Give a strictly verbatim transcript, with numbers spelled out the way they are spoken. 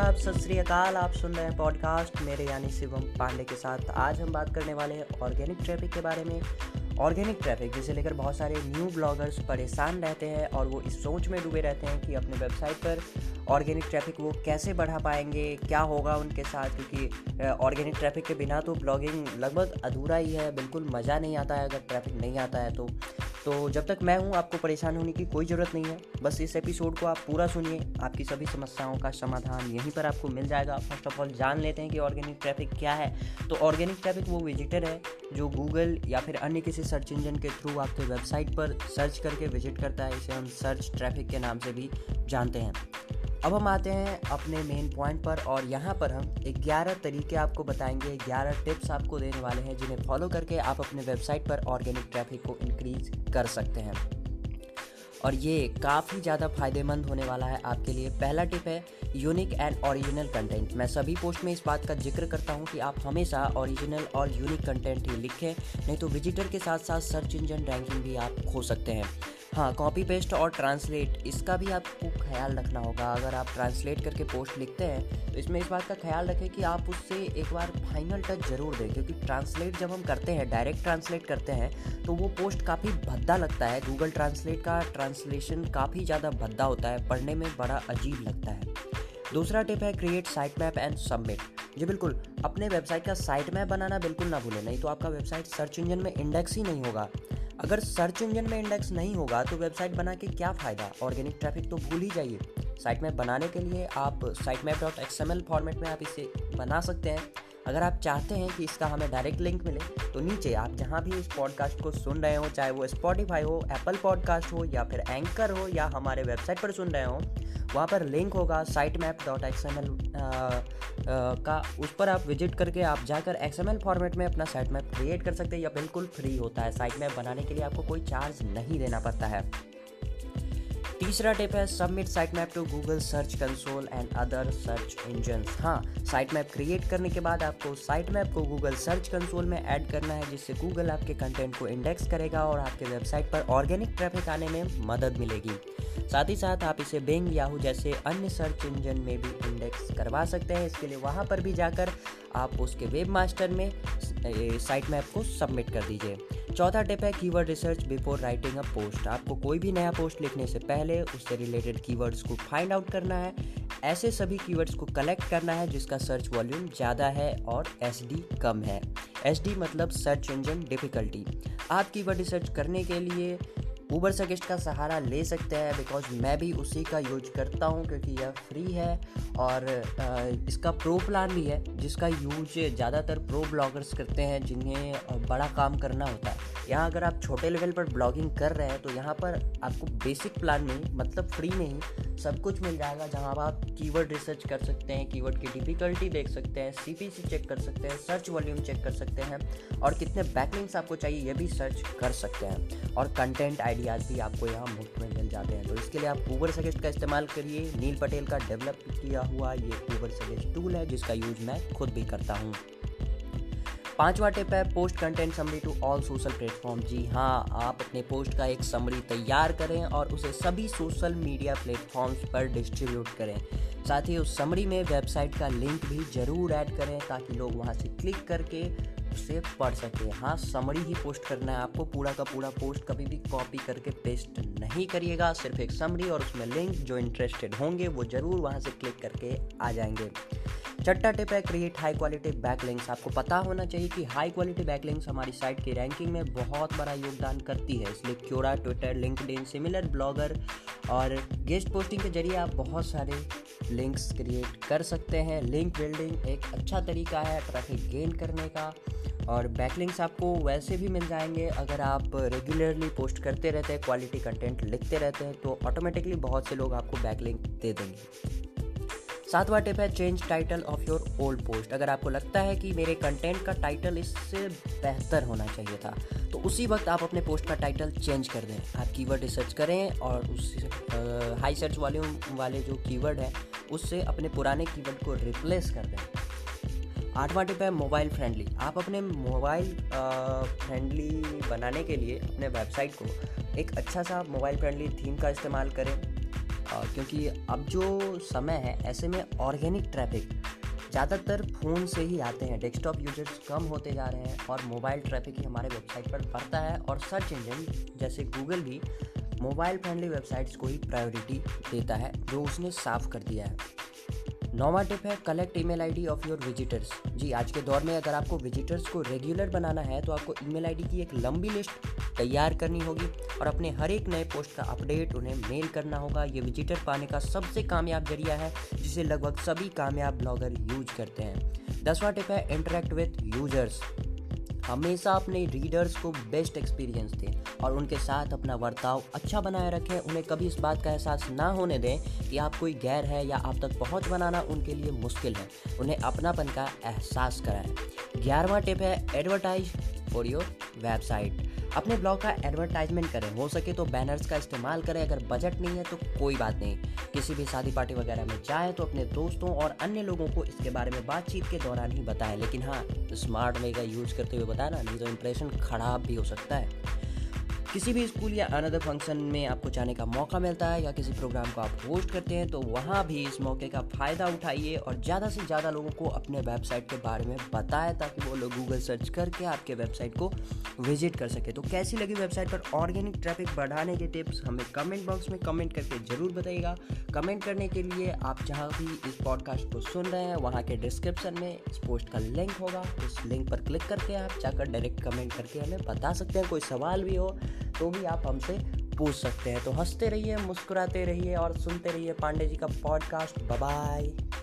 आप सत श्री अकाल, आप सुन रहे हैं पॉडकास्ट मेरे यानी शिवम पांडे के साथ। आज हम बात करने वाले हैं ऑर्गेनिक ट्रैफिक के बारे में। ऑर्गेनिक ट्रैफिक जिसे लेकर बहुत सारे न्यू ब्लॉगर्स परेशान रहते हैं और वो इस सोच में डूबे रहते हैं कि अपने वेबसाइट पर ऑर्गेनिक ट्रैफिक वो कैसे बढ़ा पाएंगे, क्या होगा उनके साथ, क्योंकि ऑर्गेनिक ट्रैफिक के बिना तो ब्लॉगिंग लगभग अधूरा ही है। बिल्कुल मज़ा नहीं आता है अगर ट्रैफिक नहीं आता है तो तो जब तक मैं हूँ आपको परेशान होने की कोई ज़रूरत नहीं है। बस इस एपिसोड को आप पूरा सुनिए, आपकी सभी समस्याओं का समाधान यहीं पर आपको मिल जाएगा। फर्स्ट ऑफ ऑल जान लेते हैं कि ऑर्गेनिक ट्रैफिक क्या है। तो ऑर्गेनिक ट्रैफिक वो विजिटर है जो गूगल या फिर अन्य किसी सर्च इंजन के थ्रू आपके वेबसाइट पर सर्च करके विजिट करता है। इसे हम सर्च ट्रैफिक के नाम से भी जानते हैं। अब हम आते हैं अपने मेन पॉइंट पर और यहाँ पर हम ग्यारह तरीके आपको बताएंगे, ग्यारह टिप्स आपको देने वाले हैं जिन्हें फॉलो करके आप अपने वेबसाइट पर ऑर्गेनिक ट्रैफिक को इंक्रीज कर सकते हैं और ये काफ़ी ज़्यादा फायदेमंद होने वाला है आपके लिए। पहला टिप है यूनिक एंड ओरिजिनल कंटेंट। मैं सभी पोस्ट में इस बात का जिक्र करता हूँ कि आप हमेशा ओरिजिनल और यूनिक कंटेंट ही लिखें, नहीं तो विजिटर के साथ साथ सर्च इंजन रैंकिंग भी आप खो सकते हैं। हाँ, कॉपी पेस्ट और ट्रांसलेट, इसका भी आपको ख्याल रखना होगा। अगर आप ट्रांसलेट करके पोस्ट लिखते हैं तो इसमें इस बात का ख्याल रखें कि आप उससे एक बार फाइनल टच ज़रूर दें, क्योंकि ट्रांसलेट जब हम करते हैं, डायरेक्ट ट्रांसलेट करते हैं, तो वो पोस्ट काफ़ी भद्दा लगता है। गूगल ट्रांसलेट का ट्रांसलेशन काफ़ी ज़्यादा भद्दा होता है, पढ़ने में बड़ा अजीब लगता है। दूसरा टिप है create site map and submit. जी बिल्कुल, अपने वेबसाइट का साइट मैप बनाना बिल्कुल ना भूलें, नहीं तो आपका वेबसाइट सर्च इंजन में इंडेक्स ही नहीं होगा। अगर सर्च इंजन में इंडेक्स नहीं होगा तो वेबसाइट बना के क्या फ़ायदा, ऑर्गेनिक ट्रैफिक तो भूल ही जाइए। साइट मैप बनाने के लिए आप site map dot XML format में आप इसे बना सकते हैं। अगर आप चाहते हैं कि इसका हमें डायरेक्ट लिंक मिले तो नीचे आप जहाँ भी इस पॉडकास्ट को सुन रहे हो, चाहे वो स्पॉटिफाई हो, एप्पल पॉडकास्ट हो या फिर एंकर हो या हमारे वेबसाइट पर सुन रहे हो, वहाँ पर लिंक होगा साइट मैप डॉट एक्सएमएल का। उस पर आप विजिट करके आप जाकर एक्सएमएल फॉर्मेट में अपना साइट मैप क्रिएट कर सकते हैं। यह बिल्कुल फ्री होता है, साइट मैप बनाने के लिए आपको कोई चार्ज नहीं देना पड़ता है। तीसरा टिप है submit site map to Google search console and other search engine. हाँ, साइट मैप क्रिएट करने के बाद आपको साइट मैप को गूगल सर्च कंसोल में ऐड करना है, जिससे गूगल आपके कंटेंट को इंडेक्स करेगा और आपके वेबसाइट पर ऑर्गेनिक ट्रैफिक आने में मदद मिलेगी। साथ ही साथ आप इसे बिंग, याहू जैसे अन्य सर्च इंजन में भी इंडेक्स करवा सकते हैं। इसके लिए वहाँ पर भी जाकर आप उसके वेब मास्टर में साइट मैप को सबमिट कर दीजिए। चौथा टिप है keyword research before writing a post. आपको कोई भी नया पोस्ट लिखने से पहले उससे रिलेटेड कीवर्ड्स को फाइंड आउट करना है। ऐसे सभी कीवर्ड्स को कलेक्ट करना है जिसका सर्च वॉल्यूम ज़्यादा है और एसडी कम है। एसडी मतलब सर्च इंजन डिफ़िकल्टी। आप कीवर्ड रिसर्च करने के लिए Ubersuggest का सहारा ले सकते हैं, बिकॉज मैं भी उसी का यूज करता हूँ, क्योंकि यह फ्री है और इसका प्रो प्लान भी है जिसका यूज ज़्यादातर प्रो ब्लॉगर्स करते हैं जिन्हें बड़ा काम करना होता है। यहाँ अगर आप छोटे लेवल पर ब्लॉगिंग कर रहे हैं तो यहाँ पर आपको बेसिक प्लान में, मतलब फ्री में ही सब कुछ मिल जाएगा, जहाँ आप कीवर्ड रिसर्च कर सकते हैं, कीवर्ड की डिफ़िकल्टी देख सकते हैं, सीपीसी चेक कर सकते हैं, सर्च वॉल्यूम चेक कर सकते हैं और कितने बैकलिंक्स आपको चाहिए ये भी सर्च कर सकते हैं और कंटेंट आइडियाज़ भी आपको यहाँ मुफ्त में मिल जाते हैं। तो इसके लिए आप Ubersuggest का इस्तेमाल करिए। नील पटेल का डेवलप किया हुआ ये Ubersuggest टूल है जिसका यूज मैं खुद भी करता हूँ। पांचवा टिप है post content summary to all social platform. जी हाँ, आप अपने पोस्ट का एक समरी तैयार करें और उसे सभी सोशल मीडिया प्लेटफॉर्म्स पर डिस्ट्रीब्यूट करें। साथ ही उस समरी में वेबसाइट का लिंक भी ज़रूर ऐड करें ताकि लोग वहाँ से क्लिक करके उसे पढ़ सकें। हाँ, समरी ही पोस्ट करना है आपको, पूरा का पूरा पोस्ट कभी भी कॉपी करके पेस्ट नहीं करिएगा, सिर्फ एक समरी और उसमें लिंक। जो इंटरेस्टेड होंगे वो ज़रूर वहाँ से क्लिक करके आ जाएंगे। छठा टिप है क्रिएट हाई क्वालिटी बैकलिंक्स। आपको पता होना चाहिए कि हाई क्वालिटी बैकलिंक्स हमारी साइट की रैंकिंग में बहुत बड़ा योगदान करती है। इसलिए Quora, Twitter, LinkedIn, similar blogger और गेस्ट पोस्टिंग के जरिए आप बहुत सारे लिंक्स क्रिएट कर सकते हैं। लिंक बिल्डिंग एक अच्छा तरीका है ट्रैफिक गेन करने का और बैकलिंक्स आपको वैसे भी मिल जाएंगे। अगर आप रेगुलरली पोस्ट करते रहते हैं, क्वालिटी कंटेंट लिखते रहते हैं तो ऑटोमेटिकली बहुत से लोग आपको बैकलिंक दे देंगे। सातवां टिप है change title of your old post. अगर आपको लगता है कि मेरे कंटेंट का टाइटल इससे बेहतर होना चाहिए था तो उसी वक्त आप अपने पोस्ट का टाइटल चेंज कर दें। आप कीवर्ड रिसर्च करें और उस हाई सर्च वॉल्यूम वाले जो कीवर्ड है उससे अपने पुराने कीवर्ड को रिप्लेस कर दें। आठवां टिप है मोबाइल फ्रेंडली। आप अपने मोबाइल फ्रेंडली बनाने के लिए अपने वेबसाइट को एक अच्छा सा मोबाइल फ्रेंडली थीम का इस्तेमाल करें। क्योंकि अब जो समय है ऐसे में ऑर्गेनिक ट्रैफिक ज़्यादातर फ़ोन से ही आते हैं, डेस्कटॉप यूजर्स कम होते जा रहे हैं और मोबाइल ट्रैफिक ही हमारे वेबसाइट पर बढ़ता है। और सर्च इंजन जैसे गूगल भी मोबाइल फ्रेंडली वेबसाइट्स को ही प्रायोरिटी देता है, जो उसने साफ कर दिया है। नौवां टिप है collect email ID of your visitors. जी, आज के दौर में अगर आपको विजिटर्स को रेगुलर बनाना है तो आपको ईमेल आईडी की एक लंबी लिस्ट तैयार करनी होगी और अपने हर एक नए पोस्ट का अपडेट उन्हें मेल करना होगा। ये विजिटर पाने का सबसे कामयाब जरिया है जिसे लगभग सभी कामयाब ब्लॉगर यूज करते हैं। दसवां टिप है इंटरेक्ट विद यूजर्स। हमेशा अपने रीडर्स को बेस्ट एक्सपीरियंस दें और उनके साथ अपना बर्ताव अच्छा बनाए रखें। उन्हें कभी इस बात का एहसास ना होने दें कि आप कोई गैर है या आप तक पहुंच बनाना उनके लिए मुश्किल है। उन्हें अपनापन का एहसास कराएं। ग्यारहवां टिप है एडवर्टाइज फॉर योर वेबसाइट। अपने ब्लॉग का एडवर्टाइजमेंट करें, हो सके तो बैनर्स का इस्तेमाल करें। अगर बजट नहीं है तो कोई बात नहीं, किसी भी शादी पार्टी वगैरह में जाएं तो अपने दोस्तों और अन्य लोगों को इसके बारे में बातचीत के दौरान ही बताएं, लेकिन हाँ स्मार्ट वे का यूज करते हुए बताना, नहीं तो इंप्रेशन खराब भी हो सकता है। किसी भी स्कूल या अनदर फंक्शन में आपको जाने का मौका मिलता है या किसी प्रोग्राम को आप होस्ट करते हैं तो वहाँ भी इस मौके का फ़ायदा उठाइए और ज़्यादा से ज़्यादा लोगों को अपने वेबसाइट के बारे में बताएं ताकि वो लोग गूगल सर्च करके आपके वेबसाइट को विजिट कर सके। तो कैसी लगी वेबसाइट पर ऑर्गेनिक ट्रैफिक बढ़ाने के टिप्स हमें कमेंट बॉक्स में कमेंट करके ज़रूर बताइएगा। कमेंट करने के लिए आप जहाँ भी इस पॉडकास्ट को सुन रहे हैं वहाँ के डिस्क्रिप्शन में इस पोस्ट का लिंक होगा, उस लिंक पर क्लिक करके आप जाकर डायरेक्ट कमेंट करके हमें बता सकते हैं। कोई सवाल भी हो तो भी आप हमसे पूछ सकते हैं। तो हंसते रहिए, मुस्कुराते रहिए और सुनते रहिए पांडे जी का पॉडकास्ट। Bye bye.